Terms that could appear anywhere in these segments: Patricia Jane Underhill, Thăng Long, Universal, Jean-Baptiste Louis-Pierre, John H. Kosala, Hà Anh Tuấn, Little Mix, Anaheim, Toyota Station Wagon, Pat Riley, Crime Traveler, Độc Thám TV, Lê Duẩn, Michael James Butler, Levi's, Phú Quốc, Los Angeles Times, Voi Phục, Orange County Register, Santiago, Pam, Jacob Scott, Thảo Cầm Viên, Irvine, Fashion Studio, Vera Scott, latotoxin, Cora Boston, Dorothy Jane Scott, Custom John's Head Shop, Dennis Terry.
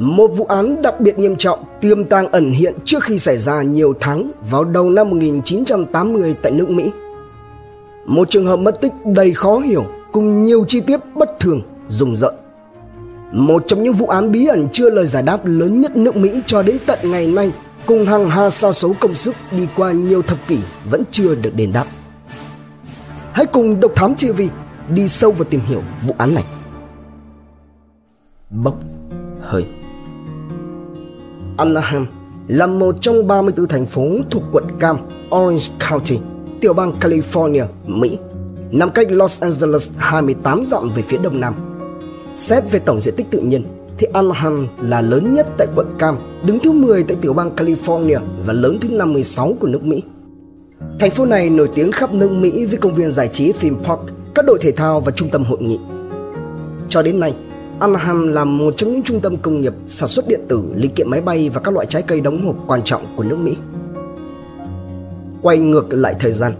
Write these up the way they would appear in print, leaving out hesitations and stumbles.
Một vụ án đặc biệt nghiêm trọng tiềm tàng ẩn hiện trước khi xảy ra nhiều tháng vào đầu năm 1980 tại nước Mỹ. Một trường hợp mất tích đầy khó hiểu cùng nhiều chi tiết bất thường, rùng rợn. Một trong những vụ án bí ẩn chưa lời giải đáp lớn nhất nước Mỹ cho đến tận ngày nay, cùng hàng hà sa số công sức đi qua nhiều thập kỷ vẫn chưa được đền đáp. Hãy cùng Độc Thám TV đi sâu và tìm hiểu vụ án này. Bốc hơi. Anaheim là một trong 34 thành phố thuộc quận Cam, Orange County, tiểu bang California, Mỹ, nằm cách Los Angeles 28 dặm về phía đông nam. Xét về tổng diện tích tự nhiên thì Anaheim là lớn nhất tại quận Cam, đứng thứ 10 tại tiểu bang California và lớn thứ 56 của nước Mỹ. Thành phố này nổi tiếng khắp nước Mỹ với công viên giải trí theme park, các đội thể thao và trung tâm hội nghị. Cho đến nay, Anaheim là một trong những trung tâm công nghiệp, sản xuất điện tử, linh kiện máy bay và các loại trái cây đóng hộp quan trọng của nước Mỹ. Quay ngược lại thời gian,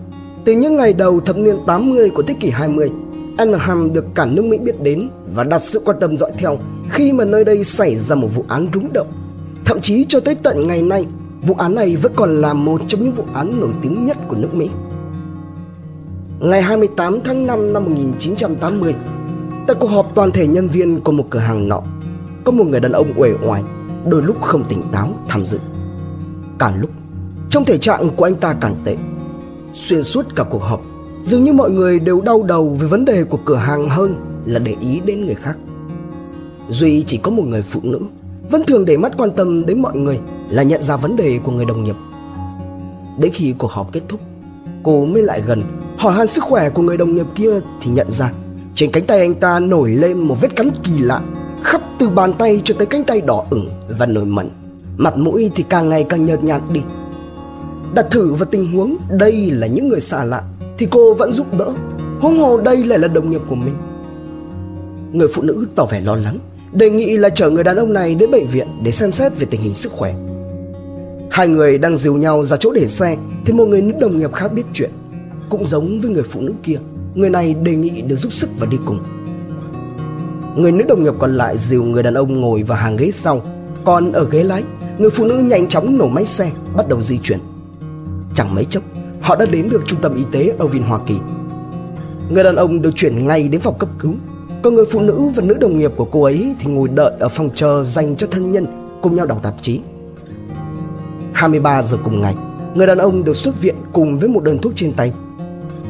từ những ngày đầu thập niên 80 của thế kỷ 20, Anaheim được cả nước Mỹ biết đến và đặt sự quan tâm dõi theo khi mà nơi đây xảy ra một vụ án rúng động. Thậm chí cho tới tận ngày nay, vụ án này vẫn còn là một trong những vụ án nổi tiếng nhất của nước Mỹ. Ngày 28 tháng 5 năm 1980, tại cuộc họp toàn thể nhân viên của một cửa hàng nọ, có một người đàn ông uể oải, đôi lúc không tỉnh táo tham dự. Càng lúc, trong thể trạng của anh ta càng tệ. Xuyên suốt cả cuộc họp, dường như mọi người đều đau đầu về vấn đề của cửa hàng hơn là để ý đến người khác. Duy chỉ có một người phụ nữ vẫn thường để mắt quan tâm đến mọi người, là nhận ra vấn đề của người đồng nghiệp. Đến khi cuộc họp kết thúc, cô mới lại gần hỏi han sức khỏe của người đồng nghiệp kia thì nhận ra trên cánh tay anh ta nổi lên một vết cắn kỳ lạ, khắp từ bàn tay cho tới cánh tay đỏ ửng và nổi mẩn, mặt mũi thì càng ngày càng nhợt nhạt đi. Đặt thử vào tình huống đây là những người xa lạ thì cô vẫn giúp đỡ, huống hồ đây lại là đồng nghiệp của mình. Người phụ nữ tỏ vẻ lo lắng, đề nghị là chở người đàn ông này đến bệnh viện để xem xét về tình hình sức khỏe. Hai người đang dìu nhau ra chỗ để xe thì một người nữ đồng nghiệp khác biết chuyện. Cũng giống với người phụ nữ kia, người này đề nghị được giúp sức và đi cùng. Người nữ đồng nghiệp còn lại dìu người đàn ông ngồi vào hàng ghế sau, còn ở ghế lái, người phụ nữ nhanh chóng nổ máy xe, bắt đầu di chuyển. Chẳng mấy chốc, họ đã đến được trung tâm y tế ở Vin, Hoa Kỳ. Người đàn ông được chuyển ngay đến phòng cấp cứu, còn người phụ nữ và nữ đồng nghiệp của cô ấy thì ngồi đợi ở phòng chờ dành cho thân nhân, cùng nhau đọc tạp chí. 23 giờ cùng ngày, người đàn ông được xuất viện cùng với một đơn thuốc trên tay.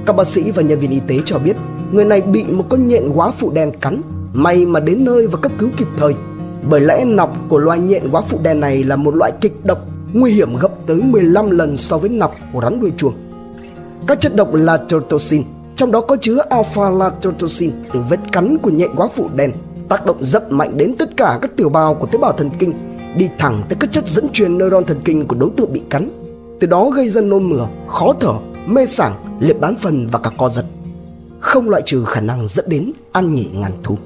Các bác sĩ và nhân viên y tế cho biết người này bị một con nhện góa phụ đen cắn, may mà đến nơi và cấp cứu kịp thời. Bởi lẽ nọc của loài nhện góa phụ đen này là một loại kịch độc, nguy hiểm gấp tới 15 lần so với nọc của rắn đuôi chuột. Các chất độc latotoxin, trong đó có chứa alpha latotoxin từ vết cắn của nhện góa phụ đen, tác động rất mạnh đến tất cả các tiểu bào của tế bào thần kinh, đi thẳng tới các chất dẫn truyền neuron thần kinh của đối tượng bị cắn, từ đó gây ra nôn mửa, khó thở, mê sảng, liệt bán phần và cả co giật, không loại trừ khả năng dẫn đến ăn nghỉ ngàn thu.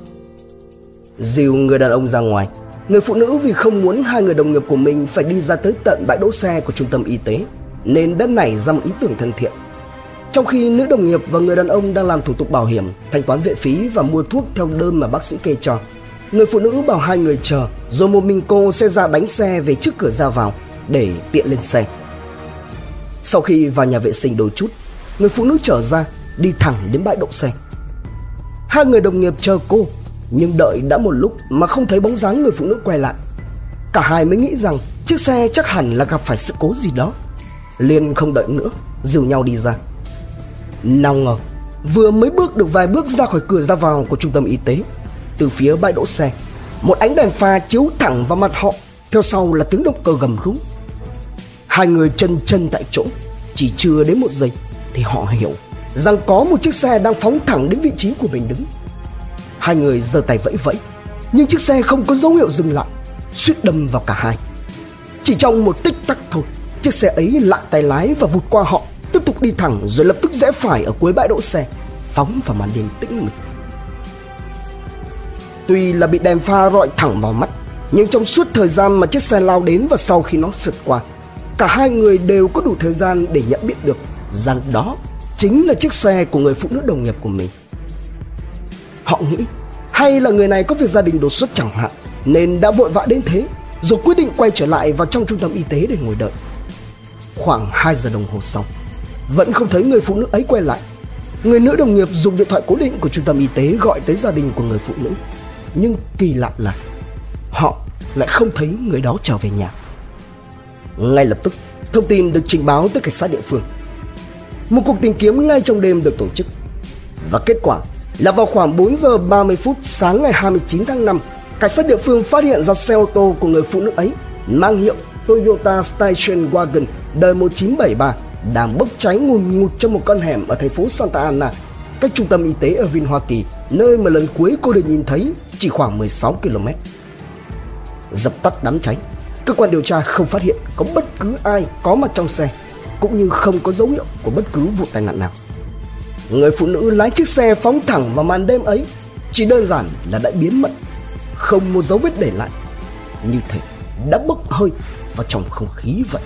Dìu người đàn ông ra ngoài, người phụ nữ vì không muốn hai người đồng nghiệp của mình phải đi ra tới tận bãi đỗ xe của trung tâm y tế nên đã nảy ra một ý tưởng thân thiện. Trong khi nữ đồng nghiệp và người đàn ông đang làm thủ tục bảo hiểm, thanh toán viện phí và mua thuốc theo đơn mà bác sĩ kê cho, người phụ nữ bảo hai người chờ, rồi một mình cô sẽ ra đánh xe về trước cửa ra vào để tiện lên xe. Sau khi vào nhà vệ sinh đôi chút, người phụ nữ trở ra, đi thẳng đến bãi đậu xe. Hai người đồng nghiệp chờ cô, nhưng đợi đã một lúc mà không thấy bóng dáng người phụ nữ quay lại. Cả hai mới nghĩ rằng chiếc xe chắc hẳn là gặp phải sự cố gì đó, liền không đợi nữa, dìu nhau đi ra. Nào ngờ, vừa mới bước được vài bước ra khỏi cửa ra vào của trung tâm y tế, từ phía bãi đỗ xe, một ánh đèn pha chiếu thẳng vào mặt họ, theo sau là tiếng động cơ gầm rú. Hai người chân chân tại chỗ, chỉ chưa đến một giây thì họ hiểu rằng có một chiếc xe đang phóng thẳng đến vị trí của mình đứng. Hai người giơ tay vẫy vẫy, nhưng chiếc xe không có dấu hiệu dừng lại, suýt đâm vào cả hai. Chỉ trong một tích tắc thôi, chiếc xe ấy lạng tay lái và vụt qua họ, tiếp tục đi thẳng rồi lập tức rẽ phải ở cuối bãi đỗ xe, phóng vào màn đêm tĩnh mịch. Tuy là bị đèn pha rọi thẳng vào mắt, nhưng trong suốt thời gian mà chiếc xe lao đến và sau khi nó sượt qua, cả hai người đều có đủ thời gian để nhận biết được rằng đó chính là chiếc xe của người phụ nữ đồng nghiệp của mình. Họ nghĩ hay là người này có việc gia đình đột xuất chẳng hạn, nên đã vội vã đến thế, rồi quyết định quay trở lại vào trong trung tâm y tế để ngồi đợi. Khoảng 2 giờ đồng hồ sau, vẫn không thấy người phụ nữ ấy quay lại. Người nữ đồng nghiệp dùng điện thoại cố định của trung tâm y tế gọi tới gia đình của người phụ nữ, nhưng kỳ lạ là họ lại không thấy người đó trở về nhà. Ngay lập tức, thông tin được trình báo tới cảnh sát địa phương. Một cuộc tìm kiếm ngay trong đêm được tổ chức. Và kết quả là vào khoảng 4 giờ 30 phút sáng ngày 29 tháng 5, cảnh sát địa phương phát hiện ra xe ô tô của người phụ nữ ấy mang hiệu Toyota Station Wagon đời 1973 đang bốc cháy ngùn ngụt trong một con hẻm ở thành phố Santa Ana, cách trung tâm y tế ở Vinh, Hoa Kỳ, nơi mà lần cuối cô được nhìn thấy chỉ khoảng 16 km. Dập tắt đám cháy, cơ quan điều tra không phát hiện có bất cứ ai có mặt trong xe, cũng như không có dấu hiệu của bất cứ vụ tai nạn nào. Người phụ nữ lái chiếc xe phóng thẳng vào màn đêm ấy chỉ đơn giản là đã biến mất, không một dấu vết để lại, như thể đã bốc hơi vào trong không khí vậy.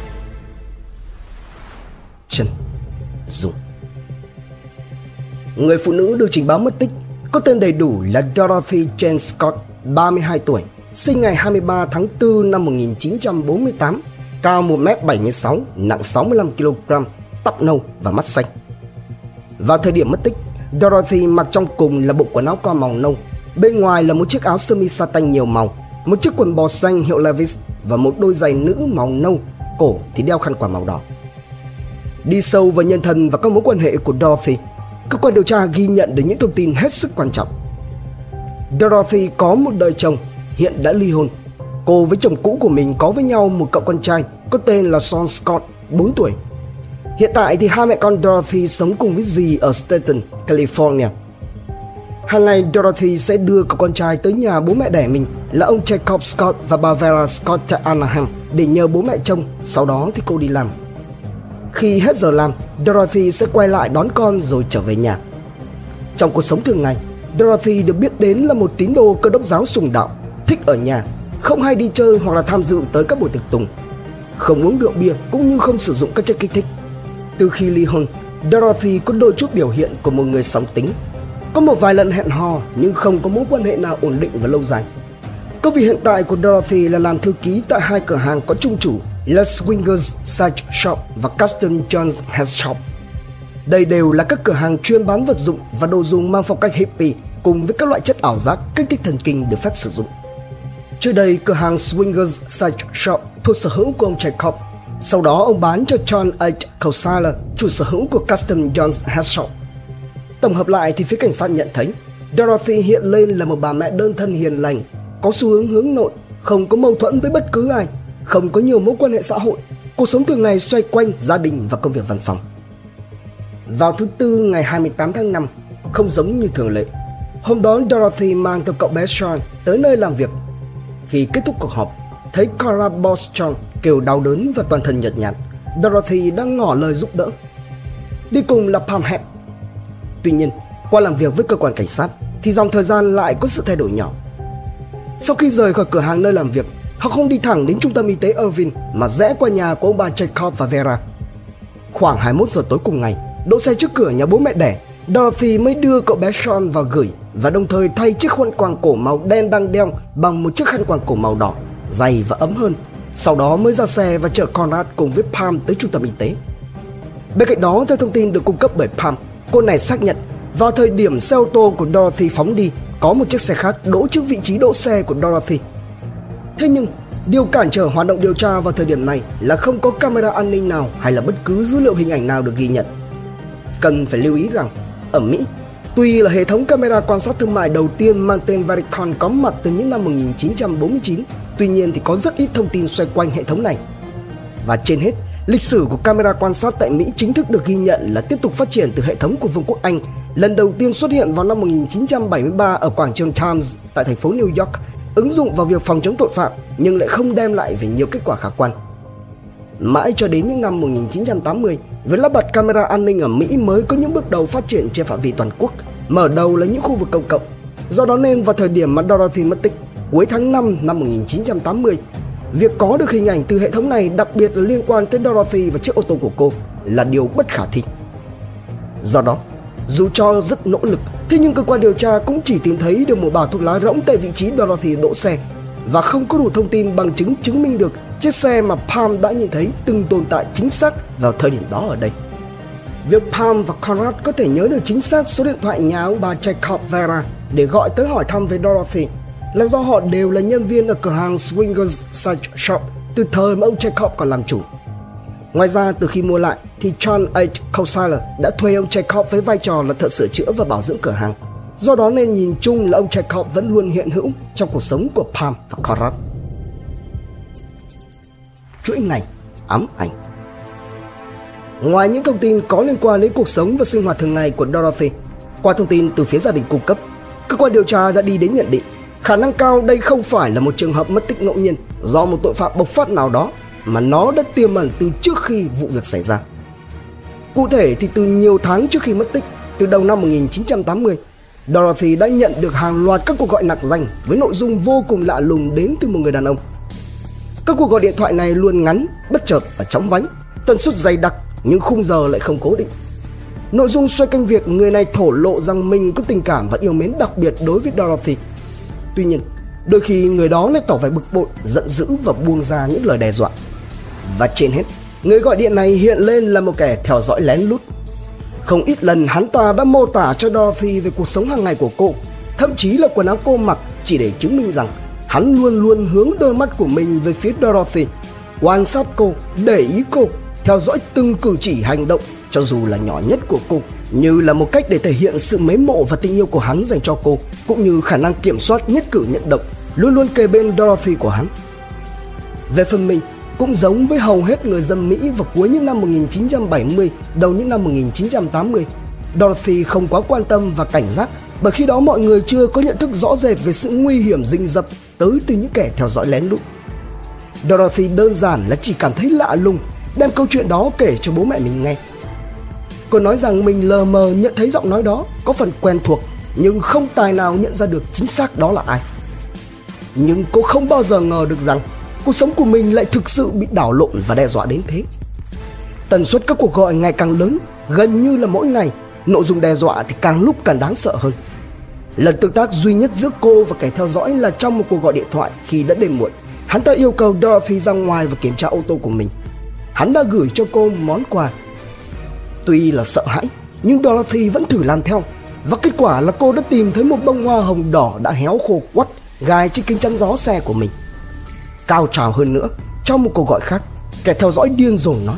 Chân Dung. Người phụ nữ được trình báo mất tích có tên đầy đủ là Dorothy Jane Scott, 32 tuổi, sinh ngày 23 tháng 4 năm 1948, cao 1m76, nặng 65kg, tóc nâu và mắt xanh. Vào thời điểm mất tích, Dorothy mặc trong cùng là bộ quần áo qua màu nâu, bên ngoài là một chiếc áo sơ mi satin nhiều màu, một chiếc quần bò xanh hiệu Levi's và một đôi giày nữ màu nâu, cổ thì đeo khăn quàng màu đỏ. Đi sâu vào nhân thân và các mối quan hệ của Dorothy, cơ quan điều tra ghi nhận được những thông tin hết sức quan trọng. Dorothy có một đời chồng, hiện đã ly hôn. Cô với chồng cũ của mình có với nhau một cậu con trai có tên là Sean Scott, 4 tuổi. Hiện tại thì hai mẹ con Dorothy sống cùng với dì ở Staten, California. Hàng ngày Dorothy sẽ đưa cậu con trai tới nhà bố mẹ đẻ mình là ông Jacob Scott và bà Vera Scott tại Anaheim để nhờ bố mẹ trông, sau đó thì cô đi làm. Khi hết giờ làm, Dorothy sẽ quay lại đón con rồi trở về nhà. Trong cuộc sống thường ngày, Dorothy được biết đến là một tín đồ Cơ Đốc giáo sùng đạo, thích ở nhà, không hay đi chơi hoặc là tham dự tới các buổi tiệc tùng, không uống rượu bia cũng như không sử dụng các chất kích thích. Từ khi ly hôn, Dorothy có đôi chút biểu hiện của một người sóng tính, có một vài lần hẹn hò nhưng không có mối quan hệ nào ổn định và lâu dài. Công việc hiện tại của Dorothy là làm thư ký tại hai cửa hàng có chung chủ là Swingers Side Shop và Custom John's Head Shop. Đây đều là các cửa hàng chuyên bán vật dụng và đồ dùng mang phong cách hippie cùng với các loại chất ảo giác kích thích thần kinh được phép sử dụng. Trước đây, cửa hàng Swingers Side Shop thuộc sở hữu của ông Jacob. Sau đó, ông bán cho John H. Kosala, chủ sở hữu của Custom John's Head Shop. Tổng hợp lại thì phía cảnh sát nhận thấy Dorothy hiện lên là một bà mẹ đơn thân hiền lành, có xu hướng hướng nội, không có mâu thuẫn với bất cứ ai, không có nhiều mối quan hệ xã hội. Cuộc sống thường ngày xoay quanh gia đình và công việc văn phòng. Vào thứ Tư ngày 28 tháng 5, không giống như thường lệ, hôm đó Dorothy mang theo cậu bé Sean tới nơi làm việc. Khi kết thúc cuộc họp, thấy Cora Boston kêu đau đớn và toàn thân nhợt nhạt, Dorothy đang ngỏ lời giúp đỡ. Đi cùng là Pam. Tuy nhiên, qua làm việc với cơ quan cảnh sát thì dòng thời gian lại có sự thay đổi nhỏ. Sau khi rời khỏi cửa hàng nơi làm việc, họ không đi thẳng đến trung tâm y tế Irvine mà rẽ qua nhà của ông bà Jacob và Vera. Khoảng 21 giờ tối cùng ngày, đỗ xe trước cửa nhà bố mẹ đẻ, Dorothy mới đưa cậu bé Sean vào gửi và đồng thời thay chiếc khăn quàng cổ màu đen đang đeo bằng một chiếc khăn quàng cổ màu đỏ, dày và ấm hơn. Sau đó mới ra xe và chở Conrad cùng với Pam tới trung tâm y tế. Bên cạnh đó, theo thông tin được cung cấp bởi Pam, cô này xác nhận vào thời điểm xe ô tô của Dorothy phóng đi, có một chiếc xe khác đỗ trước vị trí đỗ xe của Dorothy. Thế nhưng, điều cản trở hoạt động điều tra vào thời điểm này là không có camera an ninh nào hay là bất cứ dữ liệu hình ảnh nào được ghi nhận. Cần phải lưu ý rằng, ở Mỹ, tuy là hệ thống camera quan sát thương mại đầu tiên mang tên Varicon có mặt từ những năm 1949, tuy nhiên thì có rất ít thông tin xoay quanh hệ thống này. Và trên hết, lịch sử của camera quan sát tại Mỹ chính thức được ghi nhận là tiếp tục phát triển từ hệ thống của Vương quốc Anh, lần đầu tiên xuất hiện vào năm 1973 ở quảng trường Times tại thành phố New York, ứng dụng vào việc phòng chống tội phạm nhưng lại không đem lại về nhiều kết quả khả quan. Mãi cho đến những năm 1980, với lắp đặt camera an ninh ở Mỹ mới có những bước đầu phát triển trên phạm vi toàn quốc, mở đầu là những khu vực công cộng. Do đó nên vào thời điểm mà Dorothy mất tích, cuối tháng 5 năm 1980, việc có được hình ảnh từ hệ thống này, đặc biệt là liên quan tới Dorothy và chiếc ô tô của cô, là điều bất khả thi. Do đó, dù cho rất nỗ lực, thế nhưng cơ quan điều tra cũng chỉ tìm thấy được một bao thuốc lá rỗng tại vị trí Dorothy đỗ xe, và không có đủ thông tin bằng chứng chứng minh được chiếc xe mà Pam đã nhìn thấy từng tồn tại chính xác vào thời điểm đó ở đây. Việc Pam và Conrad có thể nhớ được chính xác số điện thoại nhà ông bà Jacob Vera để gọi tới hỏi thăm về Dorothy là do họ đều là nhân viên ở cửa hàng Swingers Side Shop từ thời mà ông Jacob còn làm chủ. Ngoài ra, từ khi mua lại thì John H. Kosala đã thuê ông Jacob với vai trò là thợ sửa chữa và bảo dưỡng cửa hàng. Do đó nên nhìn chung là ông Jacob vẫn luôn hiện hữu trong cuộc sống của Pam và Conrad. Chuỗi ngày ám ảnh. Ngoài những thông tin có liên quan đến cuộc sống và sinh hoạt thường ngày của Dorothy, qua thông tin từ phía gia đình cung cấp, cơ quan điều tra đã đi đến nhận định khả năng cao đây không phải là một trường hợp mất tích ngẫu nhiên do một tội phạm bộc phát nào đó, mà nó đã tiềm ẩn từ trước khi vụ việc xảy ra. Cụ thể thì từ nhiều tháng trước khi mất tích, từ đầu năm 1980, Dorothy đã nhận được hàng loạt các cuộc gọi nặc danh với nội dung vô cùng lạ lùng đến từ một người đàn ông. Các cuộc gọi điện thoại này luôn ngắn, bất chợt và chóng vánh, tần suất dày đặc nhưng khung giờ lại không cố định. Nội dung xoay quanh việc người này thổ lộ rằng mình có tình cảm và yêu mến đặc biệt đối với Dorothy. Tuy nhiên, đôi khi người đó lại tỏ vẻ bực bội, giận dữ và buông ra những lời đe dọa. Và trên hết, người gọi điện này hiện lên là một kẻ theo dõi lén lút. Không ít lần hắn ta đã mô tả cho Dorothy về cuộc sống hàng ngày của cô, thậm chí là quần áo cô mặc, chỉ để chứng minh rằng hắn luôn luôn hướng đôi mắt của mình về phía Dorothy, quan sát cô, để ý cô, theo dõi từng cử chỉ hành động cho dù là nhỏ nhất của cô, như là một cách để thể hiện sự mến mộ và tình yêu của hắn dành cho cô, cũng như khả năng kiểm soát nhất cử nhất động, luôn luôn kề bên Dorothy của hắn. Về phần mình, cũng giống với hầu hết người dân Mỹ vào cuối những năm 1970, đầu những năm 1980, Dorothy không quá quan tâm và cảnh giác, bởi khi đó mọi người chưa có nhận thức rõ rệt về sự nguy hiểm rình rập tới từ những kẻ theo dõi lén lút. Dorothy đơn giản là chỉ cảm thấy lạ lùng, đem câu chuyện đó kể cho bố mẹ mình nghe. Cô nói rằng mình lờ mờ nhận thấy giọng nói đó có phần quen thuộc, nhưng không tài nào nhận ra được chính xác đó là ai. Nhưng cô không bao giờ ngờ được rằng cuộc sống của mình lại thực sự bị đảo lộn và đe dọa đến thế. Tần suất các cuộc gọi ngày càng lớn, gần như là mỗi ngày, nội dung đe dọa thì càng lúc càng đáng sợ hơn. Lần tương tác duy nhất giữa cô và kẻ theo dõi là trong một cuộc gọi điện thoại khi đã đêm muộn. Hắn ta yêu cầu Dorothy ra ngoài và kiểm tra ô tô của mình. Hắn đã gửi cho cô một món quà. Tuy là sợ hãi, nhưng Dorothy vẫn thử làm theo. Và kết quả là cô đã tìm thấy một bông hoa hồng đỏ đã héo khô quắt gài trên kính chắn gió xe của mình. Cao trào hơn nữa, trong một cuộc gọi khác, kẻ theo dõi điên rồ nói: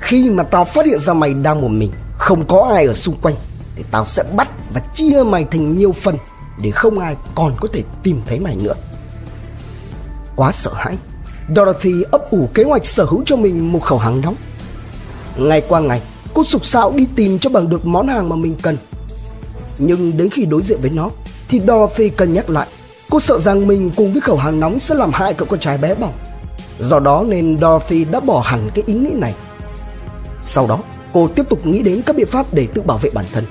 "Khi mà tao phát hiện ra mày đang một mình, không có ai ở xung quanh, thì tao sẽ bắt và chia mày thành nhiều phần để không ai còn có thể tìm thấy mày nữa." Quá sợ hãi, Dorothy ấp ủ kế hoạch sở hữu cho mình một khẩu hàng nóng. Ngày qua ngày, cô sục sạo đi tìm cho bằng được món hàng mà mình cần. Nhưng đến khi đối diện với nó thì Dorothy cân nhắc lại. Cô sợ rằng mình cùng với khẩu hàng nóng sẽ làm hại cậu con trai bé bỏng. Do đó nên Dorothy đã bỏ hẳn cái ý nghĩ này. Sau đó, cô tiếp tục nghĩ đến các biện pháp để tự bảo vệ bản thân.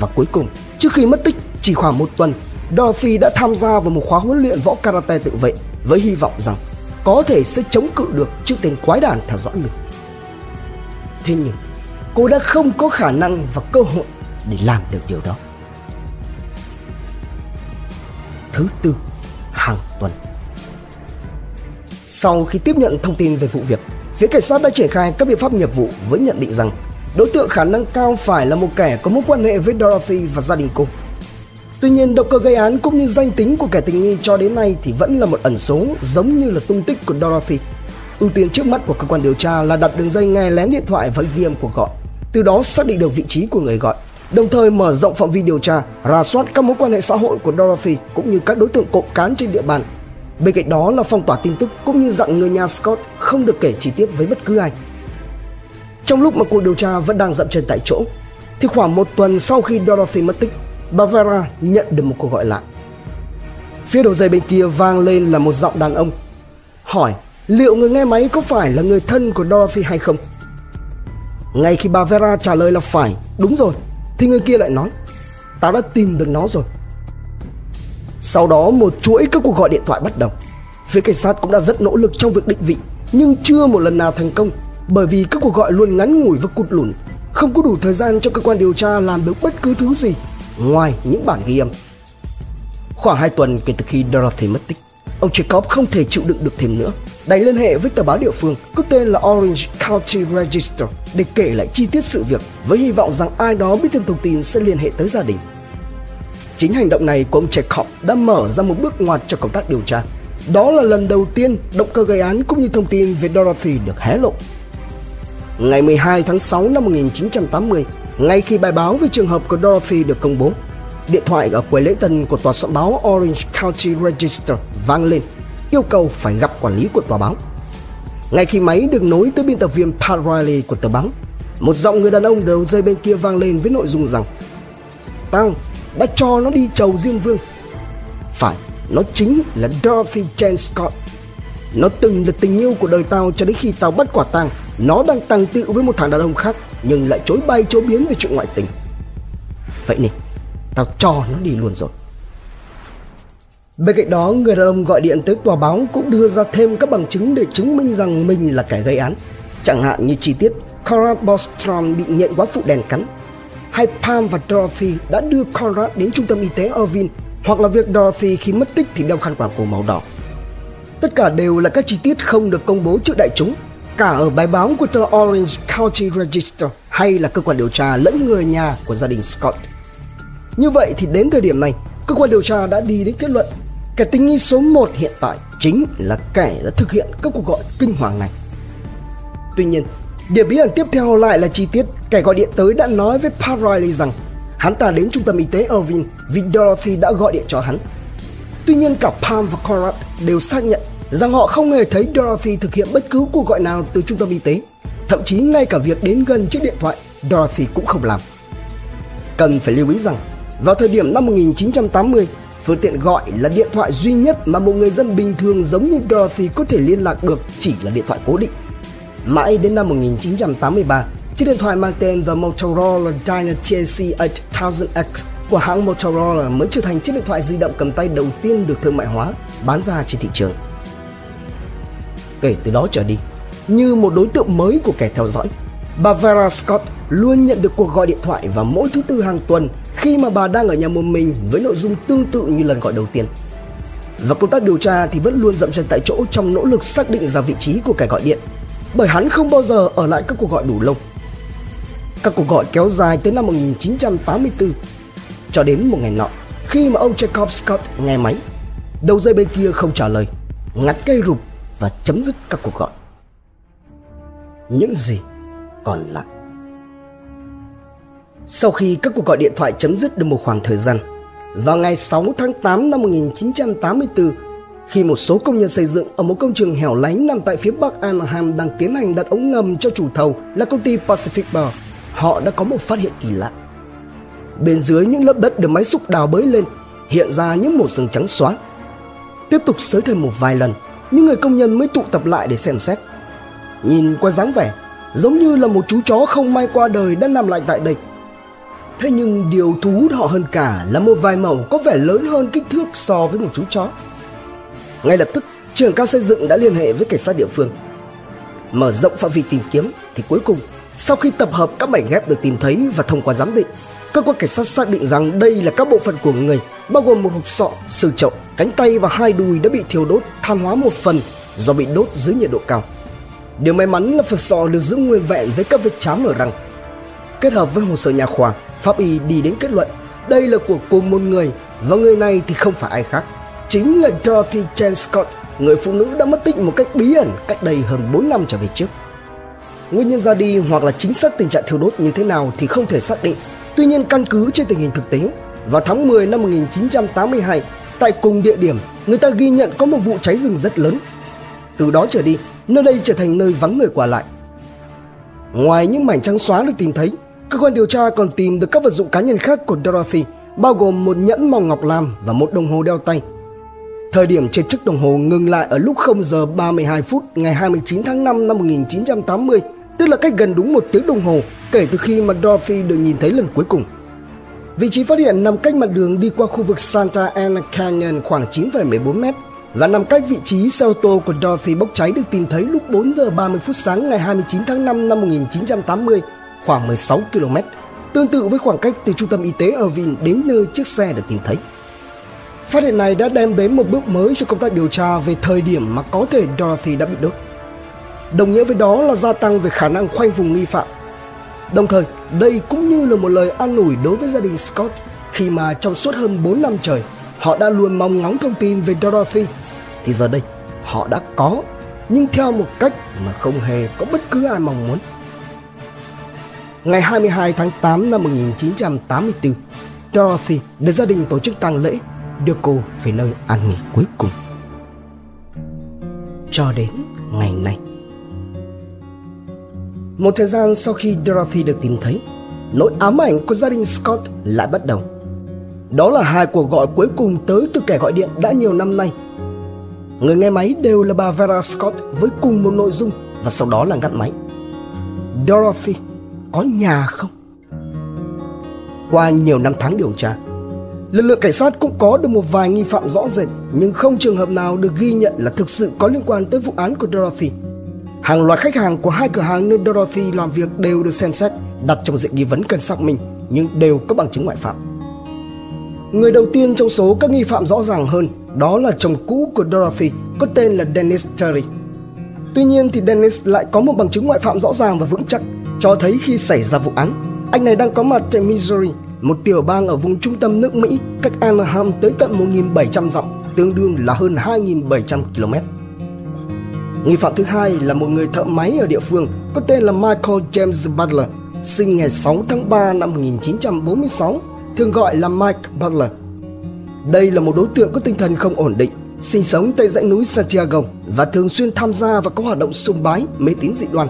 Và cuối cùng, trước khi mất tích chỉ khoảng một tuần, Dorothy đã tham gia vào một khóa huấn luyện võ karate tự vệ với hy vọng rằng có thể sẽ chống cự được trước tên quái đản theo dõi mình. Thế nhưng, cô đã không có khả năng và cơ hội để làm được điều đó. Thứ tư hàng tuần. Sau khi tiếp nhận thông tin về vụ việc, phía cảnh sát đã triển khai các biện pháp nghiệp vụ với nhận định rằng đối tượng khả năng cao phải là một kẻ có mối quan hệ với Dorothy và gia đình cô. Tuy nhiên, động cơ gây án cũng như danh tính của kẻ tình nghi cho đến nay thì vẫn là một ẩn số, giống như là tung tích của Dorothy. Ưu tiên trước mắt của cơ quan điều tra là đặt đường dây nghe lén điện thoại và ghi âm cuộc gọi, từ đó xác định được vị trí của người gọi, đồng thời mở rộng phạm vi điều tra, rà soát các mối quan hệ xã hội của Dorothy cũng như các đối tượng cộng cán trên địa bàn. Bên cạnh đó là phong tỏa tin tức cũng như dặn người nhà Scott không được kể chi tiết với bất cứ ai. Trong lúc mà cuộc điều tra vẫn đang dậm chân tại chỗ, thì khoảng một tuần sau khi Dorothy mất tích, bà Vera nhận được một cuộc gọi lạ. Phía đầu dây bên kia vang lên là một giọng đàn ông hỏi liệu người nghe máy có phải là người thân của Dorothy hay không. Ngay khi bà Vera trả lời là phải, đúng rồi, thì người kia lại nói: "Tao đã tìm được nó rồi." Sau đó một chuỗi các cuộc gọi điện thoại bắt đầu. Phía cảnh sát cũng đã rất nỗ lực trong việc định vị, nhưng chưa một lần nào thành công, bởi vì các cuộc gọi luôn ngắn ngủi và cụt lủn, không có đủ thời gian cho cơ quan điều tra làm được bất cứ thứ gì ngoài những bản ghi âm. Khoảng 2 tuần kể từ khi Dorothy mất tích, Ông Jacob không thể chịu đựng được thêm nữa, đành liên hệ với tờ báo địa phương có tên là Orange County Register để kể lại chi tiết sự việc với hy vọng rằng ai đó biết thêm thông tin sẽ liên hệ tới gia đình. Chính hành động này của ông Jacob đã mở ra một bước ngoặt cho công tác điều tra. Đó là lần đầu tiên động cơ gây án cũng như thông tin về Dorothy được hé lộ. Ngày 12 tháng 6 năm 1980, ngay khi bài báo về trường hợp của Dorothy được công bố, điện thoại ở quầy lễ tân của tòa soạn báo Orange County Register vang lên, yêu cầu phải gặp quản lý của tòa báo. Ngay khi máy được nối tới biên tập viên Pat Riley của tờ báo, một giọng người đàn ông đầu dây bên kia vang lên với nội dung rằng: "Tao đã cho nó đi chầu Diêm Vương. Phải, nó chính là Dorothy Jane Scott. Nó từng là tình yêu của đời tao cho đến khi tao bắt quả tang nó đang tàng tựu với một thằng đàn ông khác, nhưng lại chối bay chối biến về chuyện ngoại tình. Vậy nên tao cho nó đi luôn rồi." Bên cạnh đó, người đàn ông gọi điện tới tòa báo cũng đưa ra thêm các bằng chứng để chứng minh rằng mình là kẻ gây án, chẳng hạn như chi tiết Cora Boston bị nhện quá phụ đèn cắn, hay Pam và Dorothy đã đưa Cora đến trung tâm y tế Irvine, hoặc là việc Dorothy khi mất tích thì đeo khăn quàng cổ màu đỏ. Tất cả đều là các chi tiết không được công bố trước đại chúng, cả ở bài báo của tờ Orange County Register hay là cơ quan điều tra lẫn người nhà của gia đình Scott. Như vậy thì đến thời điểm này, cơ quan điều tra đã đi đến kết luận kẻ tình nghi số 1 hiện tại chính là kẻ đã thực hiện các cuộc gọi kinh hoàng này. Tuy nhiên, điểm bí ẩn tiếp theo lại là chi tiết kẻ gọi điện tới đã nói với Pat Riley rằng hắn ta đến trung tâm y tế Irvine vì Dorothy đã gọi điện cho hắn. Tuy nhiên, cả Pam và Cora đều xác nhận rằng họ không hề thấy Dorothy thực hiện bất cứ cuộc gọi nào từ trung tâm y tế. Thậm chí ngay cả việc đến gần chiếc điện thoại, Dorothy cũng không làm. Cần phải lưu ý rằng vào thời điểm năm 1980, phương tiện gọi là điện thoại duy nhất mà một người dân bình thường giống như Dorothy có thể liên lạc được chỉ là điện thoại cố định. Mãi đến năm 1983, chiếc điện thoại mang tên The Motorola DynaTAC 8000X của hãng Motorola mới trở thành chiếc điện thoại di động cầm tay đầu tiên được thương mại hóa, bán ra trên thị trường. Kể từ đó trở đi, như một đối tượng mới của kẻ theo dõi, bà Vera Scott luôn nhận được cuộc gọi điện thoại vào mỗi thứ tư hàng tuần khi mà bà đang ở nhà một mình, với nội dung tương tự như lần gọi đầu tiên. Và công tác điều tra thì vẫn luôn dậm chân tại chỗ trong nỗ lực xác định ra vị trí của kẻ gọi điện, bởi hắn không bao giờ ở lại các cuộc gọi đủ lâu. Các cuộc gọi kéo dài tới năm 1984, cho đến một ngày nọ khi mà ông Jacob Scott nghe máy, đầu dây bên kia không trả lời, ngắt cây rụp và chấm dứt các cuộc gọi. Những gì còn lại. Sau khi các cuộc gọi điện thoại chấm dứt được một khoảng thời gian, vào ngày 6 tháng 8 năm 1984, khi một số công nhân xây dựng ở một công trường hẻo lánh nằm tại phía bắc Anaheim đang tiến hành đặt ống ngầm cho chủ thầu là công ty Pacific Bell, họ đã có một phát hiện kỳ lạ. Bên dưới những lớp đất được máy xúc đào bới lên, hiện ra những màu sừng trắng xóa. Tiếp tục xới thêm một vài lần, những người công nhân mới tụ tập lại để xem xét. Nhìn qua dáng vẻ, giống như là một chú chó không may qua đời đã nằm lại tại đây. Thế nhưng điều thu hút họ hơn cả là một vài mẩu có vẻ lớn hơn kích thước so với một chú chó. Ngay lập tức, trưởng ca xây dựng đã liên hệ với cảnh sát địa phương. Mở rộng phạm vi tìm kiếm thì cuối cùng, sau khi tập hợp các mảnh ghép được tìm thấy và thông qua giám định, cơ quan cảnh sát xác định rằng đây là các bộ phận của người, bao gồm một hộp sọ, xương chậu, cánh tay và hai đùi đã bị thiêu đốt, than hóa một phần do bị đốt dưới nhiệt độ cao. Điều may mắn là phần sọ được giữ nguyên vẹn với các vết chám ở răng. Kết hợp với hồ sơ nhà khoa, pháp y đi đến kết luận đây là của cùng một người, và người này thì không phải ai khác, chính là Dorothy Jane Scott, người phụ nữ đã mất tích một cách bí ẩn cách đây hơn 4 năm trở về trước. Nguyên nhân ra đi hoặc là chính xác tình trạng thiêu đốt như thế nào thì không thể xác định. Tuy nhiên, căn cứ trên tình hình thực tế, vào tháng 10 năm 1982, tại cùng địa điểm, người ta ghi nhận có một vụ cháy rừng rất lớn. Từ đó trở đi, nơi đây trở thành nơi vắng người qua lại. Ngoài những mảnh trắng xóa được tìm thấy, cơ quan điều tra còn tìm được các vật dụng cá nhân khác của Dorothy, bao gồm một nhẫn màu ngọc lam và một đồng hồ đeo tay. Thời điểm trên chiếc đồng hồ ngừng lại ở lúc 0 giờ 32 phút ngày 29 tháng 5 năm 1980, tức là cách gần đúng một tiếng đồng hồ kể từ khi mà Dorothy được nhìn thấy lần cuối cùng. Vị trí phát hiện nằm cách mặt đường đi qua khu vực Santa Ana Canyon khoảng 9,14 m, và nằm cách vị trí xe ô tô của Dorothy bốc cháy được tìm thấy lúc 4 giờ 30 phút sáng ngày 29 tháng 5 năm 1980, khoảng 16 km, tương tự với khoảng cách từ trung tâm y tế Irvine đến nơi chiếc xe được tìm thấy. Phát hiện này đã đem đến một bước mới cho công tác điều tra về thời điểm mà có thể Dorothy đã bị đốt. Đồng nghĩa với đó là gia tăng về khả năng khoanh vùng nghi phạm. Đồng thời, đây cũng như là một lời an ủi đối với gia đình Scott khi mà trong suốt hơn 4 năm trời, họ đã luôn mong ngóng thông tin về Dorothy. Thì giờ đây, họ đã có, nhưng theo một cách mà không hề có bất cứ ai mong muốn. Ngày 22 tháng 8 năm 1984, Dorothy được gia đình tổ chức tang lễ, đưa cô về nơi an nghỉ cuối cùng. Cho đến ngày nay. Một thời gian sau khi Dorothy được tìm thấy, nỗi ám ảnh của gia đình Scott lại bắt đầu. Đó là hai cuộc gọi cuối cùng tới từ kẻ gọi điện đã nhiều năm nay. Người nghe máy đều là bà Vera Scott với cùng một nội dung và sau đó là ngắt máy. Dorothy có nhà không? Qua nhiều năm tháng điều tra, lực lượng cảnh sát cũng có được một vài nghi phạm rõ rệt, nhưng không trường hợp nào được ghi nhận là thực sự có liên quan tới vụ án của Dorothy. Hàng loạt khách hàng của hai cửa hàng nơi Dorothy làm việc đều được xem xét, đặt trong diện nghi vấn cần xác minh, nhưng đều có bằng chứng ngoại phạm. Người đầu tiên trong số các nghi phạm rõ ràng hơn, đó là chồng cũ của Dorothy, có tên là Dennis Terry. Tuy nhiên thì Dennis lại có một bằng chứng ngoại phạm rõ ràng và vững chắc, cho thấy khi xảy ra vụ án, anh này đang có mặt tại Missouri, một tiểu bang ở vùng trung tâm nước Mỹ, cách Anaheim tới tận 1.700 dặm, tương đương là hơn 2.700 km. Nghi phạm thứ hai là một người thợ máy ở địa phương có tên là Michael James Butler, sinh ngày 6 tháng 3 năm 1946, thường gọi là Mike Butler. Đây là một đối tượng có tinh thần không ổn định, sinh sống tại dãy núi Santiago và thường xuyên tham gia vào các hoạt động sùng bái, mê tín dị đoan.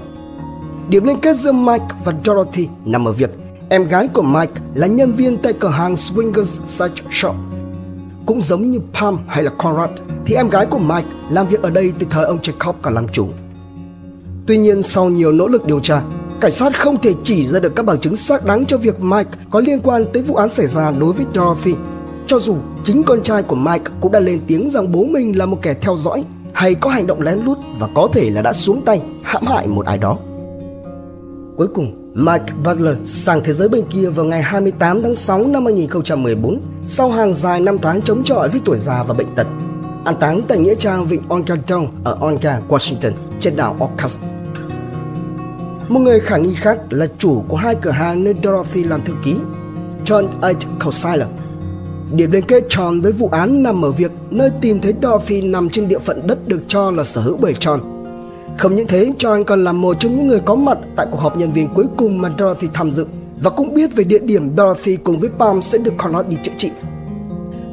Điểm liên kết giữa Mike và Dorothy nằm ở việc em gái của Mike là nhân viên tại cửa hàng Swingers Side Shop. Cũng giống như Pam hay là Cora, thì em gái của Mike làm việc ở đây từ thời ông Jacob còn làm chủ. Tuy nhiên, sau nhiều nỗ lực điều tra, cảnh sát không thể chỉ ra được các bằng chứng xác đáng cho việc Mike có liên quan tới vụ án xảy ra đối với Dorothy, cho dù chính con trai của Mike cũng đã lên tiếng rằng bố mình là một kẻ theo dõi hay có hành động lén lút và có thể là đã xuống tay hãm hại một ai đó. Cuối cùng, Mike Butler sang thế giới bên kia vào ngày 28 tháng 6 năm 2014 sau hàng dài 5 tháng chống chọi với tuổi già và bệnh tật. An táng tại nghĩa trang vịnh Onkarton ở Onca, Washington, trên đảo Orcas. Một người khả nghi khác là chủ của hai cửa hàng nơi Dorothy làm thư ký, John H. Kosala. Điểm liên kết John với vụ án nằm ở việc nơi tìm thấy Dorothy nằm trên địa phận đất được cho là sở hữu bởi John. Không những thế, John còn là một trong những người có mặt tại cuộc họp nhân viên cuối cùng mà Dorothy tham dự và cũng biết về địa điểm Dorothy cùng với Pam sẽ được Connor đi chữa trị.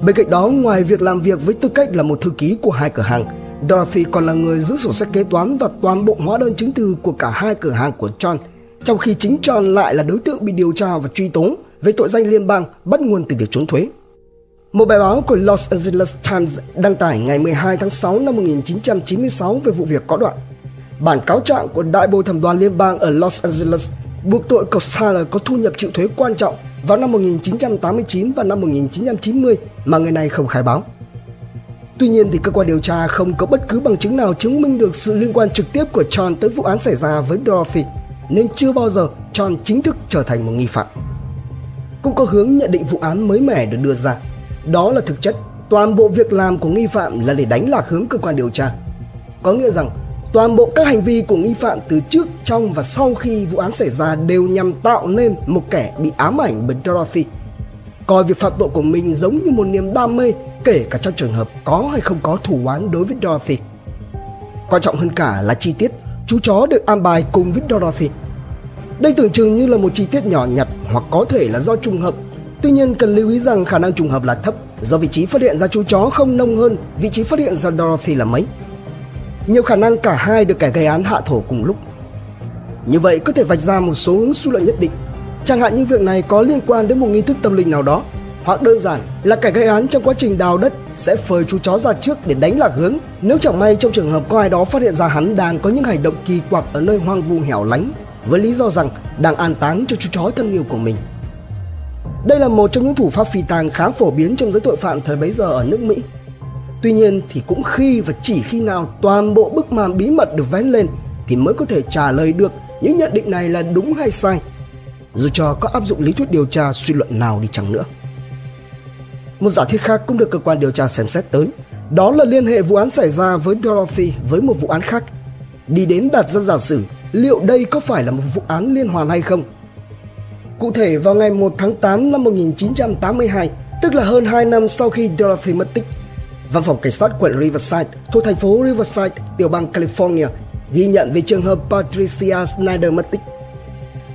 Bên cạnh đó, ngoài việc làm việc với tư cách là một thư ký của hai cửa hàng, Dorothy còn là người giữ sổ sách kế toán và toàn bộ hóa đơn chứng từ của cả hai cửa hàng của John, trong khi chính John lại là đối tượng bị điều tra và truy tố về tội danh liên bang bắt nguồn từ việc trốn thuế. Một bài báo của Los Angeles Times đăng tải ngày 12 tháng 6 năm 1996 về vụ việc có đoạn: bản cáo trạng của Đại bồi thẩm đoàn liên bang ở Los Angeles buộc tội Kosala có thu nhập chịu thuế quan trọng vào năm 1989 và năm 1990 mà người này không khai báo. Tuy nhiên thì cơ quan điều tra không có bất cứ bằng chứng nào chứng minh được sự liên quan trực tiếp của John tới vụ án xảy ra với Dorothy, nên chưa bao giờ John chính thức trở thành một nghi phạm. Cũng có hướng nhận định vụ án mới mẻ được đưa ra, đó là thực chất toàn bộ việc làm của nghi phạm là để đánh lạc hướng cơ quan điều tra. Có nghĩa rằng toàn bộ các hành vi của nghi phạm từ trước, trong và sau khi vụ án xảy ra đều nhằm tạo nên một kẻ bị ám ảnh bởi Dorothy, coi việc phạm tội của mình giống như một niềm đam mê, kể cả trong trường hợp có hay không có thù oán đối với Dorothy. Quan trọng hơn cả là chi tiết chú chó được an bài cùng với Dorothy. Đây tưởng chừng như là một chi tiết nhỏ nhặt hoặc có thể là do trùng hợp. Tuy nhiên cần lưu ý rằng khả năng trùng hợp là thấp, do vị trí phát hiện ra chú chó không nông hơn vị trí phát hiện ra Dorothy là mấy. Nhiều khả năng cả hai được kẻ gây án hạ thổ cùng lúc. Như vậy có thể vạch ra một số hướng suy luận nhất định, chẳng hạn như việc này có liên quan đến một nghi thức tâm linh nào đó, hoặc đơn giản là kẻ gây án trong quá trình đào đất sẽ phơi chú chó ra trước để đánh lạc hướng, nếu chẳng may trong trường hợp có ai đó phát hiện ra hắn đang có những hành động kỳ quặc ở nơi hoang vu hẻo lánh, với lý do rằng đang an táng cho chú chó thân yêu của mình. Đây là một trong những thủ pháp phi tang khá phổ biến trong giới tội phạm thời bấy giờ ở nước Mỹ. Tuy nhiên thì cũng khi và chỉ khi nào toàn bộ bức màn bí mật được vén lên thì mới có thể trả lời được những nhận định này là đúng hay sai, dù cho có áp dụng lý thuyết điều tra suy luận nào đi chăng nữa. Một giả thiết khác cũng được cơ quan điều tra xem xét tới, đó là liên hệ vụ án xảy ra với Dorothy với một vụ án khác. Đi đến đặt ra giả sử liệu đây có phải là một vụ án liên hoàn hay không. Cụ thể, vào ngày 1 tháng 8 năm 1982, tức là hơn 2 năm sau khi Dorothy mất tích, Văn phòng Cảnh sát quận Riverside thuộc thành phố Riverside, tiểu bang California ghi nhận về trường hợp Patricia Snyder mất tích.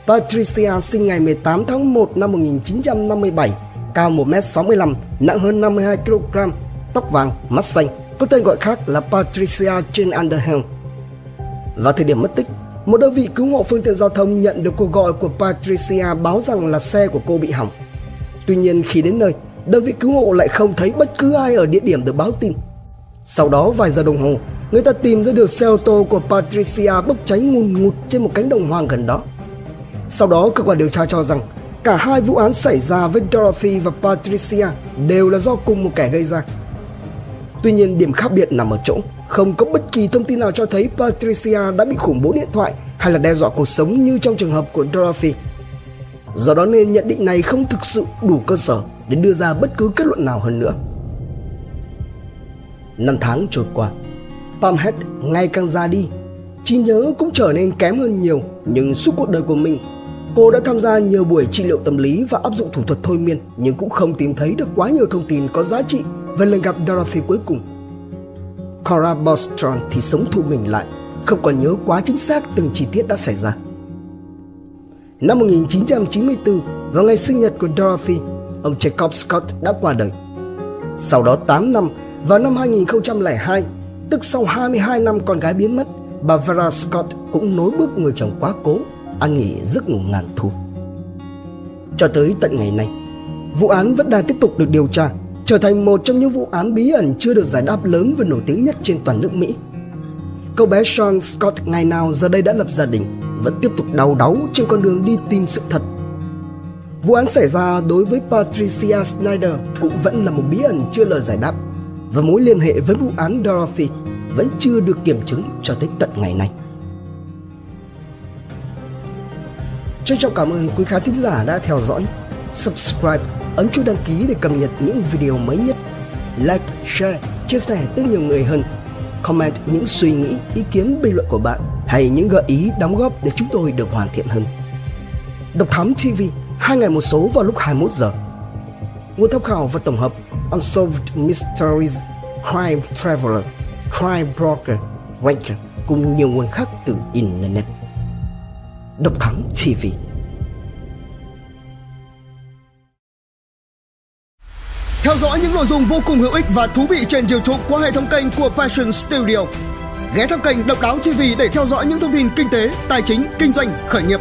Patricia sinh ngày 18 tháng 1 năm 1957, cao 1m65, nặng hơn 52kg, tóc vàng, mắt xanh, có tên gọi khác là Patricia Jane Underhill. Vào thời điểm mất tích, một đơn vị cứu hộ phương tiện giao thông nhận được cuộc gọi của Patricia báo rằng là xe của cô bị hỏng. Tuy nhiên, khi đến nơi, đơn vị cứu hộ lại không thấy bất cứ ai ở địa điểm được báo tin. Sau đó vài giờ đồng hồ, người ta tìm ra được xe ô tô của Patricia bốc cháy ngùn ngụt trên một cánh đồng hoang gần đó. Sau đó, cơ quan điều tra cho rằng cả hai vụ án xảy ra với Dorothy và Patricia đều là do cùng một kẻ gây ra. Tuy nhiên, điểm khác biệt nằm ở chỗ không có bất kỳ thông tin nào cho thấy Patricia đã bị khủng bố điện thoại hay là đe dọa cuộc sống như trong trường hợp của Dorothy. Do đó nên nhận định này không thực sự đủ cơ sở để đưa ra bất cứ kết luận nào hơn nữa. Năm tháng trôi qua, Pam Head ngày càng già đi, trí nhớ cũng trở nên kém hơn nhiều, nhưng suốt cuộc đời của mình, cô đã tham gia nhiều buổi trị liệu tâm lý và áp dụng thủ thuật thôi miên, nhưng cũng không tìm thấy được quá nhiều thông tin có giá trị về lần gặp Dorothy cuối cùng. Cora Boston thì sống thu mình lại, không còn nhớ quá chính xác từng chi tiết đã xảy ra. Năm 1994, vào ngày sinh nhật của Dorothy, ông Jacob Scott đã qua đời. Sau đó 8 năm, vào năm 2002, tức sau 22 năm con gái biến mất, bà Vera Scott cũng nối bước người chồng quá cố, ăn nghỉ giấc ngủ ngàn thu. Cho tới tận ngày nay, vụ án vẫn đang tiếp tục được điều tra, trở thành một trong những vụ án bí ẩn chưa được giải đáp lớn và nổi tiếng nhất trên toàn nước Mỹ. Cậu bé Sean Scott ngày nào giờ đây đã lập gia đình, vẫn tiếp tục đau đáu trên con đường đi tìm sự thật. Vụ án xảy ra đối với Patricia Snyder cũng vẫn là một bí ẩn chưa lời giải đáp, và mối liên hệ với vụ án Dorothy vẫn chưa được kiểm chứng cho tới tận ngày nay. Trân trọng cảm ơn quý khán thính giả đã theo dõi. Subscribe, ấn chuông đăng ký để cập nhật những video mới nhất. Like, share, chia sẻ tới nhiều người hơn. Comment những suy nghĩ, ý kiến, bình luận của bạn hay những gợi ý đóng góp để chúng tôi được hoàn thiện hơn. Độc Thám TV, 2 ngày một số vào lúc 21 giờ. Nguồn tham khảo và tổng hợp: Unsolved Mysteries, Crime Traveler, Crime Broker, Wanker cùng nhiều nguồn khác từ Internet. Độc Thám TV. Theo dõi những nội dung vô cùng hữu ích và thú vị trên YouTube qua hệ thống kênh của Fashion Studio. Ghé thăm kênh Độc Đáo TV để theo dõi những thông tin kinh tế, tài chính, kinh doanh, khởi nghiệp.